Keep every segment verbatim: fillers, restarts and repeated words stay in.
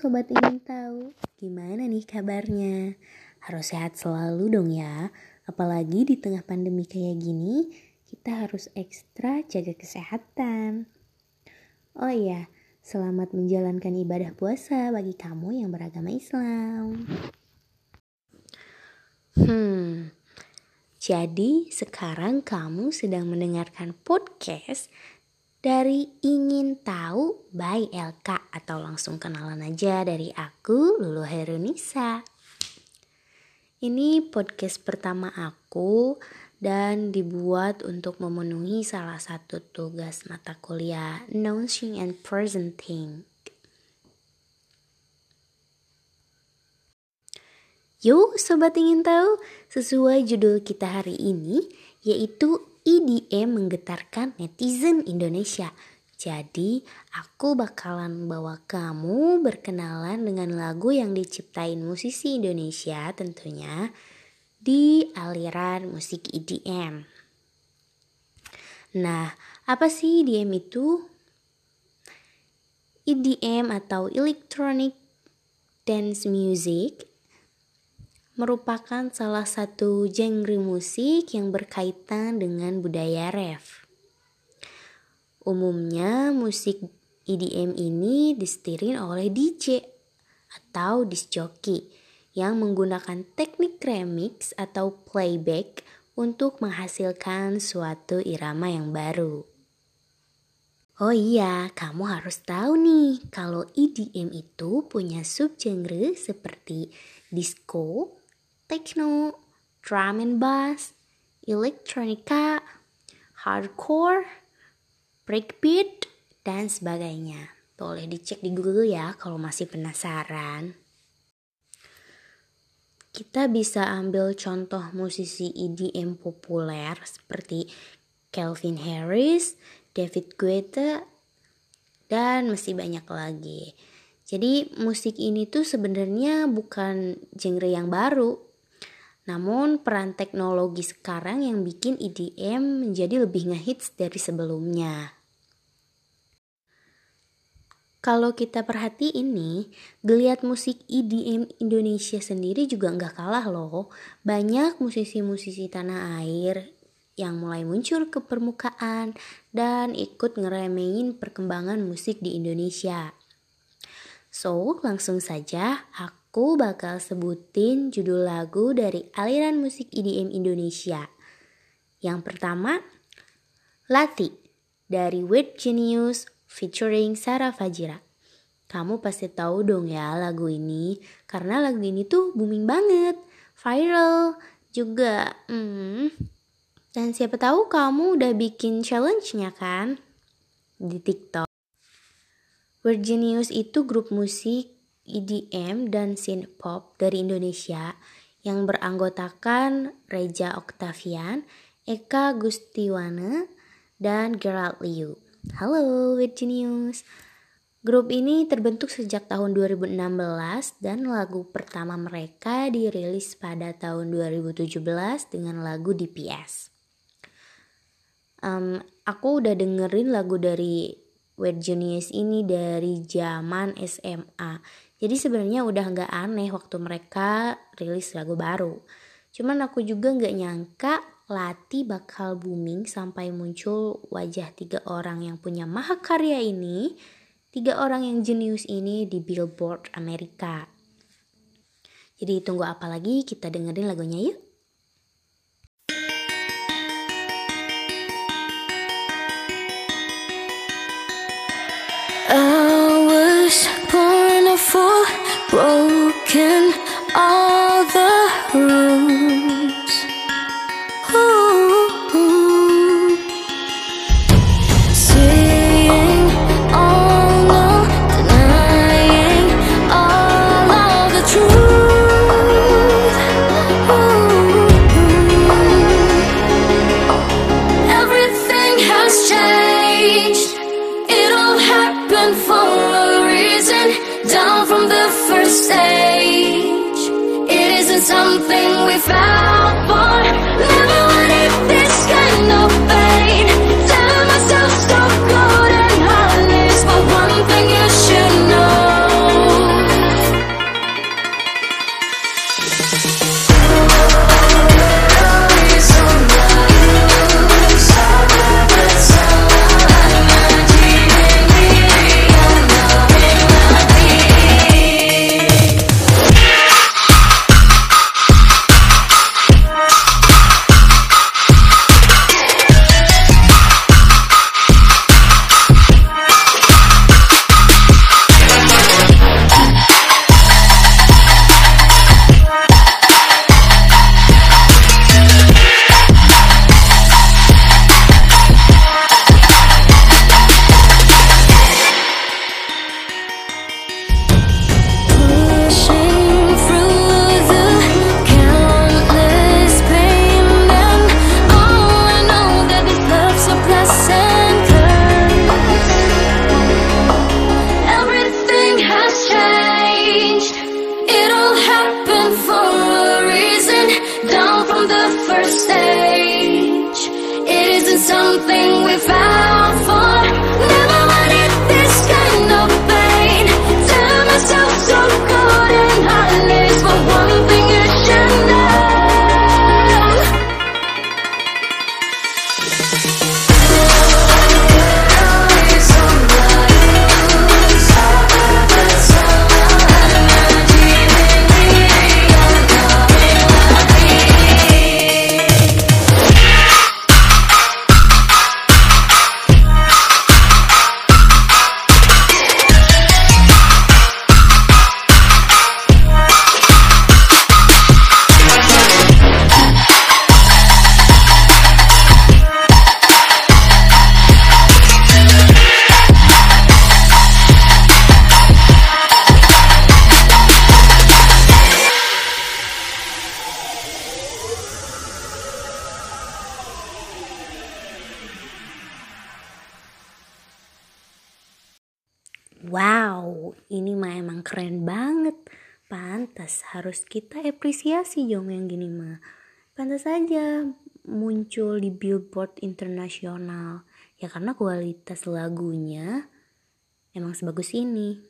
sobat ingin tahu, gimana nih kabarnya? Harus sehat selalu dong ya, apalagi di tengah pandemi kayak gini, kita harus ekstra jaga kesehatan. Oh iya, selamat menjalankan ibadah puasa bagi kamu yang beragama Islam. Hmm, jadi sekarang kamu sedang mendengarkan podcast dari Ingin Tahu by L K atau langsung kenalan aja dari aku, Lulu Herunisa. Ini podcast pertama aku dan dibuat untuk memenuhi salah satu tugas mata kuliah Announcing and Presenting. Yuk sobat ingin tahu, sesuai judul kita hari ini yaitu E D M menggetarkan netizen Indonesia. Jadi, aku bakalan bawa kamu berkenalan dengan lagu yang diciptain musisi Indonesia tentunya di aliran musik E D M. Nah, apa sih E D M itu? E D M atau Electronic Dance Music merupakan salah satu genre musik yang berkaitan dengan budaya rave. Umumnya musik E D M ini disetirin oleh D J atau disc jockey yang menggunakan teknik remix atau playback untuk menghasilkan suatu irama yang baru. Oh iya, kamu harus tahu nih kalau E D M itu punya subgenre seperti disco, techno, drum and bass, elektronika, hardcore, breakbeat, dan sebagainya. Boleh dicek di Google ya kalau masih penasaran. Kita bisa ambil contoh musisi E D M populer seperti Calvin Harris, David Guetta, dan masih banyak lagi. Jadi musik ini tuh sebenarnya bukan genre yang baru. Namun peran teknologi sekarang yang bikin E D M menjadi lebih ngehits dari sebelumnya. Kalau kita perhatiin nih, geliat musik E D M Indonesia sendiri juga nggak kalah loh. Banyak musisi-musisi tanah air yang mulai muncul ke permukaan dan ikut ngeremein perkembangan musik di Indonesia. So, langsung saja aku bakal sebutin judul lagu dari aliran musik E D M Indonesia. Yang pertama, Lati dari Weird Genius featuring Sarah Fajira. Kamu pasti tahu dong ya lagu ini, karena lagu ini tuh booming banget, viral juga. Hmm. Dan siapa tahu kamu udah bikin challenge-nya kan di TikTok. Weird Genius itu grup musik E D M dan synth pop dari Indonesia yang beranggotakan Reja Oktavian, Eka Gustiwana, dan Gerald Liu. Halo Weird Genius. Grup ini terbentuk sejak tahun dua ribu enam belas dan lagu pertama mereka dirilis pada tahun dua ribu tujuh belas dengan lagu D P S. Um, aku udah dengerin lagu dari Weird Genius ini dari zaman S M A. Jadi sebenarnya udah nggak aneh waktu mereka rilis lagu baru. Cuman aku juga nggak nyangka Lati bakal booming sampai muncul wajah tiga orang yang punya mahakarya ini, tiga orang yang jenius ini di Billboard Amerika. Jadi tunggu apa lagi, kita dengerin lagunya yuk. I was born a fool, broken all the rules. Something we found for. Never wanted this kind of pain. Tell myself stop golden harness, but one thing you should know. something we fell for. Never wanted this kind of pain. Tell myself so cold and heartless, but one thing you should Wow, ini mah emang keren banget. Pantas harus kita apresiasi dong yang gini mah. Pantas aja muncul di Billboard internasional. Ya karena kualitas lagunya emang sebagus ini.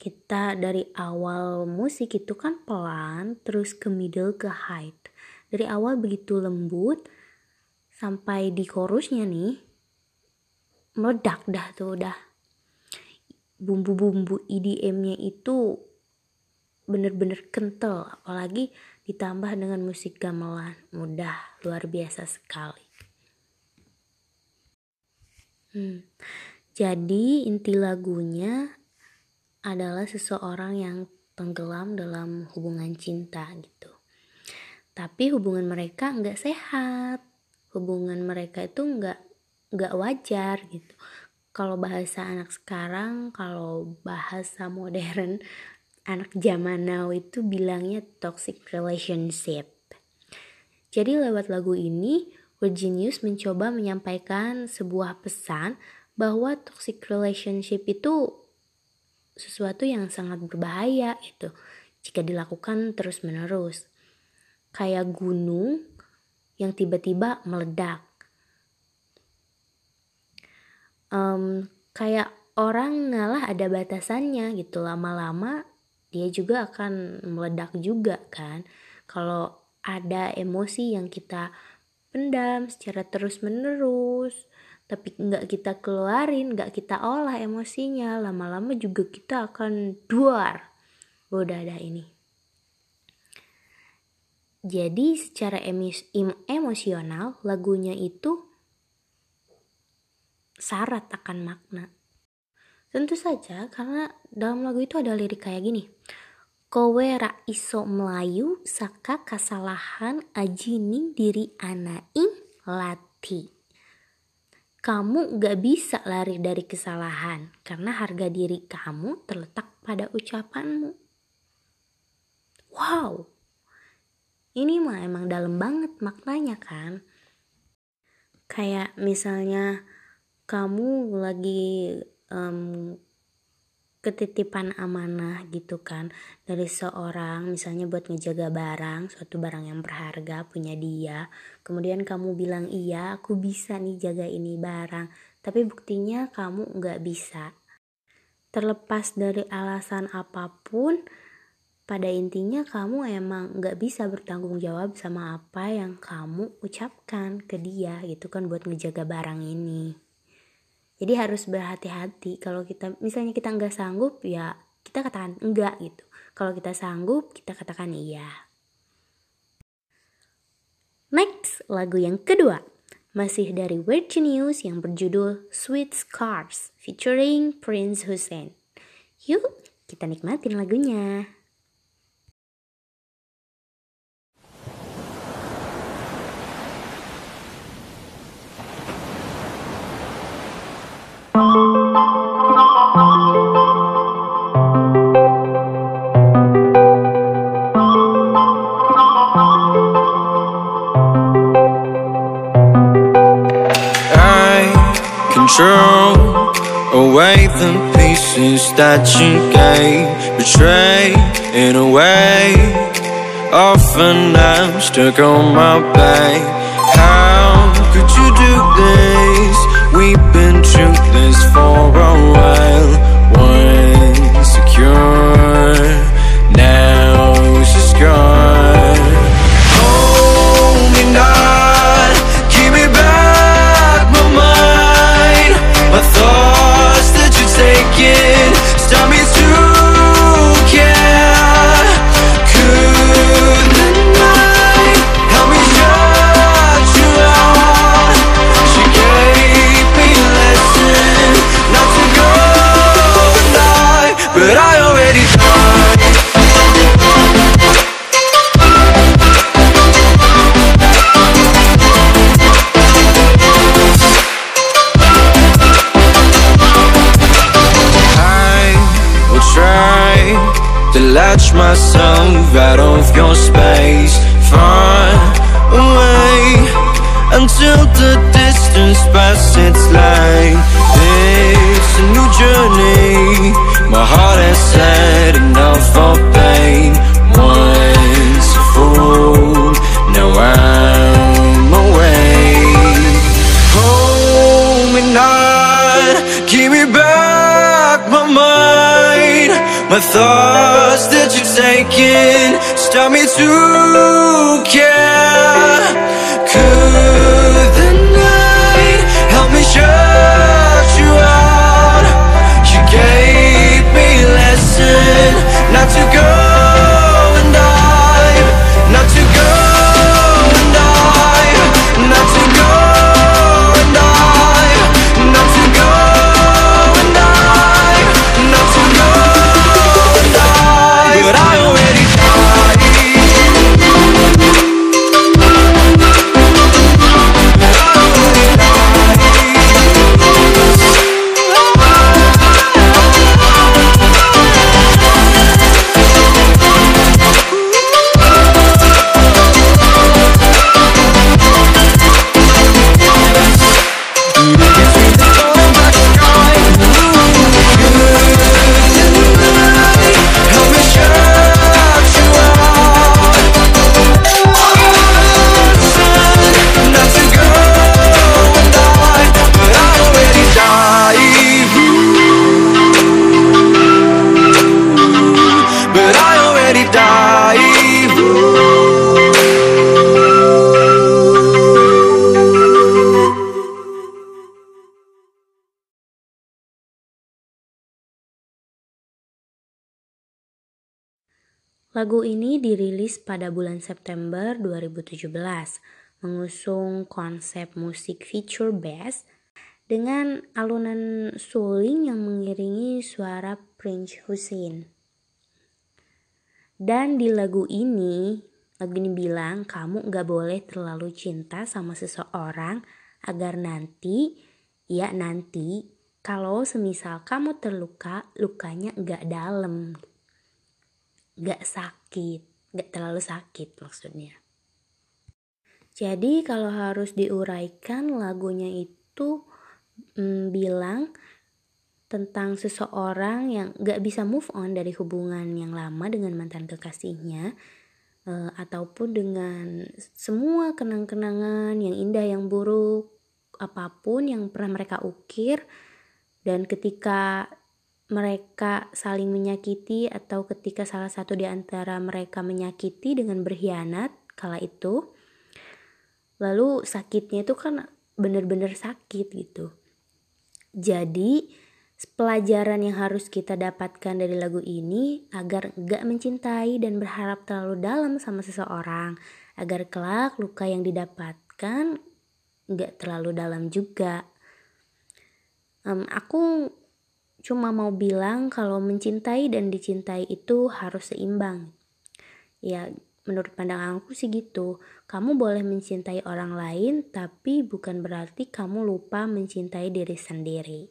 Kita dari awal musik itu kan pelan, terus ke middle ke high. Dari awal begitu lembut sampai di chorusnya nih meledak dah tuh dah. Bumbu-bumbu E D M-nya itu bener-bener kental, apalagi ditambah dengan musik gamelan. Mudah, luar biasa sekali. Hmm. Jadi inti lagunya adalah seseorang yang tenggelam dalam hubungan cinta gitu. Tapi hubungan mereka nggak sehat, hubungan mereka itu nggak nggak wajar gitu. Kalau bahasa anak sekarang, kalau bahasa modern, anak zaman now itu bilangnya toxic relationship. Jadi lewat lagu ini, Weird Genius mencoba menyampaikan sebuah pesan bahwa toxic relationship itu sesuatu yang sangat berbahaya gitu, jika dilakukan terus-menerus. Kayak gunung yang tiba-tiba meledak. Um, kayak orang ngalah ada batasannya gitu, lama-lama dia juga akan meledak juga kan. Kalau ada emosi yang kita pendam secara terus-menerus, tapi nggak kita keluarin, nggak kita olah emosinya, lama-lama juga kita akan duar. Udah ada ini. Jadi secara emis- em- emosional lagunya itu syarat akan makna. Tentu saja karena dalam lagu itu ada lirik kayak gini. Kowe ra iso melayu saka kasalahan ajining diri anaing lati. Kamu gak bisa lari dari kesalahan karena harga diri kamu terletak pada ucapanmu. Wow. Ini mah emang dalam banget maknanya kan. Kayak misalnya kamu lagi um, ketitipan amanah gitu kan dari seorang, misalnya buat ngejaga barang, suatu barang yang berharga punya dia. Kemudian kamu bilang, iya aku bisa nih jaga ini barang, tapi buktinya kamu gak bisa. Terlepas dari alasan apapun, pada intinya kamu emang gak bisa bertanggung jawab sama apa yang kamu ucapkan ke dia gitu kan buat ngejaga barang ini. Jadi harus berhati-hati. Kalau kita misalnya kita nggak sanggup, ya kita katakan enggak gitu. Kalau kita sanggup, kita katakan iya. Next, lagu yang kedua masih dari Weird Genius yang berjudul Sweet Scars featuring Prince Hussein. Yuk, kita nikmatin lagunya. Throw away the pieces that you gave. Betray in a way. Often I'm stuck on my back. How feel the distance, but it's like it's a new journey. My heart has said enough of pain. Once a fool, now I'm away. Hold me not, give me back my mind. My thoughts that you've taken stop me to care. Could the night help me shut you out? You gave me a lesson not to go and die, not to go and die, not to go and die, not to go and die, not to go and die. But I already tried. Lagu ini dirilis pada bulan September dua ribu tujuh belas, mengusung konsep musik feature bass dengan alunan suling yang mengiringi suara Prince Hussein. Dan di lagu ini, lagu ini bilang kamu gak boleh terlalu cinta sama seseorang agar nanti, ya nanti, kalau semisal kamu terluka, lukanya gak dalam. Gak sakit, gak terlalu sakit maksudnya. Jadi kalau harus diuraikan, lagunya itu mm, bilang tentang seseorang yang gak bisa move on dari hubungan yang lama dengan mantan kekasihnya, eh, ataupun dengan semua kenang-kenangan yang indah, yang buruk, apapun yang pernah mereka ukir. Dan ketika mereka saling menyakiti atau ketika salah satu di antara mereka menyakiti dengan berkhianat kala itu, lalu sakitnya itu kan benar-benar sakit gitu. Jadi pelajaran yang harus kita dapatkan dari lagu ini agar gak mencintai dan berharap terlalu dalam sama seseorang, agar kelak luka yang didapatkan gak terlalu dalam juga. um, aku cuma mau bilang kalau mencintai dan dicintai itu harus seimbang. Ya, menurut pandanganku sih gitu. Kamu boleh mencintai orang lain, tapi bukan berarti kamu lupa mencintai diri sendiri.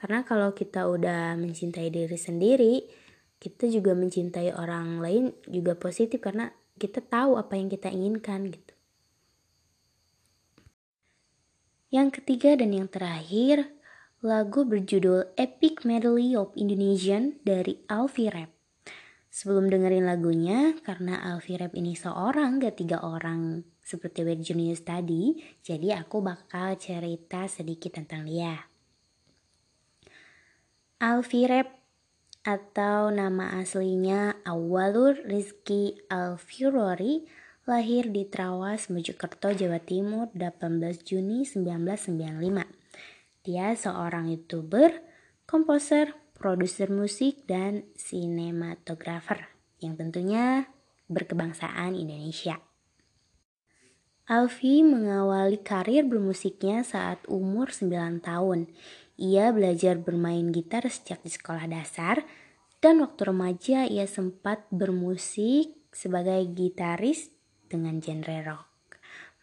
Karena kalau kita udah mencintai diri sendiri, kita juga mencintai orang lain juga positif karena kita tahu apa yang kita inginkan gitu. Yang ketiga dan yang terakhir, lagu berjudul Epic Medley of Indonesian dari Alfie Rep. Sebelum dengerin lagunya, karena Alfie Rep ini seorang gak tiga orang seperti Weird Genius tadi, jadi aku bakal cerita sedikit tentang dia. Alfie Rep atau nama aslinya Awalur Rizky Alfiorori lahir di Trawas Mojokerto, Jawa Timur, delapan belas Juni sembilan belas sembilan puluh lima. Dia seorang YouTuber, komposer, produser musik, dan sinematografer yang tentunya berkebangsaan Indonesia. Alfie mengawali karir bermusiknya saat umur sembilan tahun. Ia belajar bermain gitar sejak di sekolah dasar, dan waktu remaja ia sempat bermusik sebagai gitaris dengan genre rock.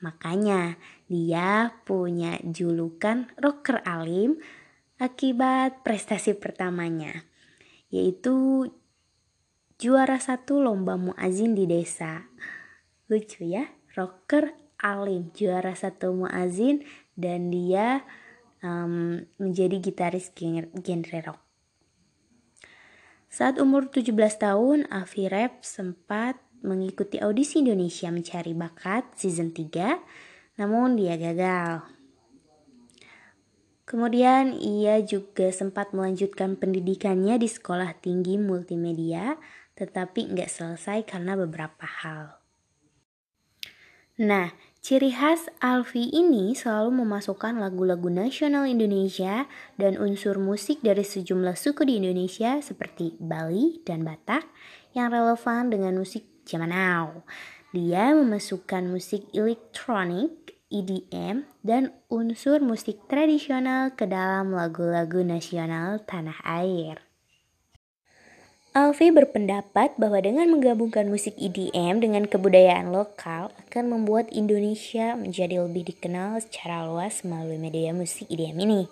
Makanya dia punya julukan rocker alim akibat prestasi pertamanya, yaitu juara satu lomba muazin di desa. Lucu ya, rocker alim, juara satu muazin, dan dia um, menjadi gitaris genre rock. Saat umur tujuh belas tahun, Alfie Rep sempat mengikuti audisi Indonesia Mencari Bakat season tiga, namun dia gagal. Kemudian ia juga sempat melanjutkan pendidikannya di Sekolah Tinggi Multimedia, tetapi nggak selesai karena beberapa hal. Nah, ciri khas Alfie ini selalu memasukkan lagu-lagu nasional Indonesia dan unsur musik dari sejumlah suku di Indonesia seperti Bali dan Batak yang relevan dengan musik zaman now. Dia memasukkan musik elektronik, E D M, dan unsur musik tradisional ke dalam lagu-lagu nasional tanah air. Alfie berpendapat bahwa dengan menggabungkan musik E D M dengan kebudayaan lokal akan membuat Indonesia menjadi lebih dikenal secara luas melalui media musik E D M ini.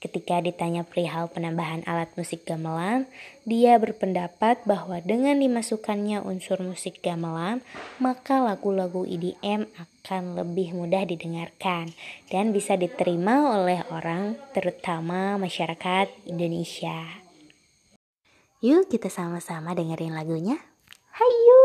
Ketika ditanya perihal penambahan alat musik gamelan, dia berpendapat bahwa dengan dimasukkannya unsur musik gamelan, maka lagu-lagu E D M akan lebih mudah didengarkan dan bisa diterima oleh orang, terutama masyarakat Indonesia. Yuk kita sama-sama dengerin lagunya. Hayu!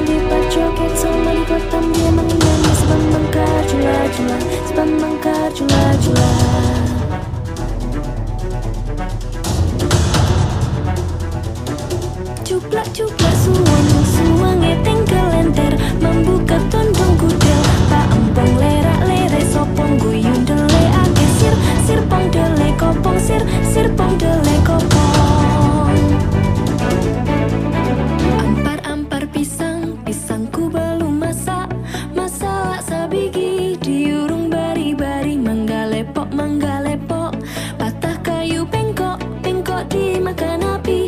Cublak-cublak suang, suang eteng kelenter, membuka tondong gudel, pak empong lerak-lere sopong guyung dele ake sir, sir pong dele kopong sir, sir pong dele kopong. Ampar-ampar pisang, pisangku belum masak, masak sabigi diurung bari-bari, manggalepok manggalepok, patah kayu pengkok, pengkok dimakan api.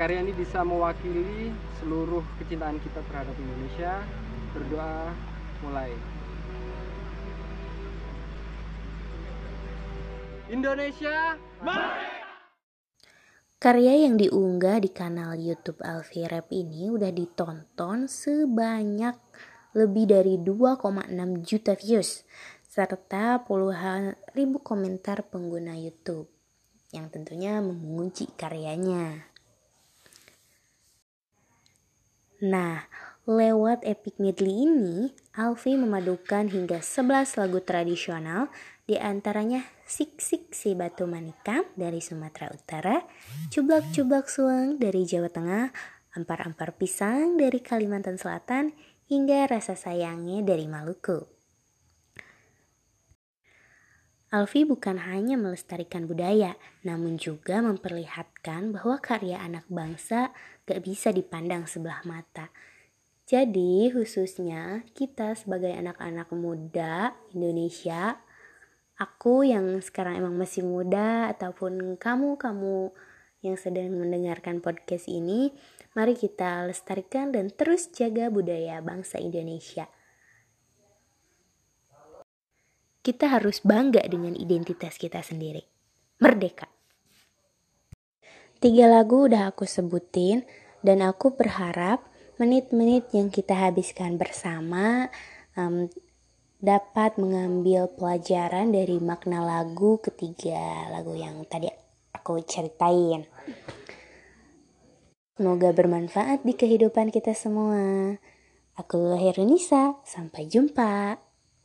Karya ini bisa mewakili seluruh kecintaan kita terhadap Indonesia. Berdoa mulai. Indonesia Merdeka! Karya yang diunggah di kanal YouTube Alfie Rep ini udah ditonton sebanyak lebih dari dua koma enam juta views serta puluhan ribu komentar pengguna YouTube yang tentunya memuji karyanya. Nah, lewat epic medley ini, Alfie memadukan hingga sebelas lagu tradisional, di antaranya Sik-Sik Si Batu Manikam dari Sumatera Utara, Cublak-cublak Suang dari Jawa Tengah, Ampar-ampar Pisang dari Kalimantan Selatan, hingga Rasa Sayange dari Maluku. Alfie bukan hanya melestarikan budaya, namun juga memperlihatkan bahwa karya anak bangsa gak bisa dipandang sebelah mata. Jadi khususnya kita sebagai anak-anak muda Indonesia, aku yang sekarang emang masih muda, ataupun kamu-kamu yang sedang mendengarkan podcast ini, mari kita lestarikan dan terus jaga budaya bangsa Indonesia. Kita harus bangga dengan identitas kita sendiri. Merdeka. Tiga lagu udah aku sebutin, dan aku berharap menit-menit yang kita habiskan bersama um, dapat mengambil pelajaran dari makna lagu ketiga lagu yang tadi aku ceritain. Semoga bermanfaat di kehidupan kita semua. Aku Lahir Nisa, sampai jumpa.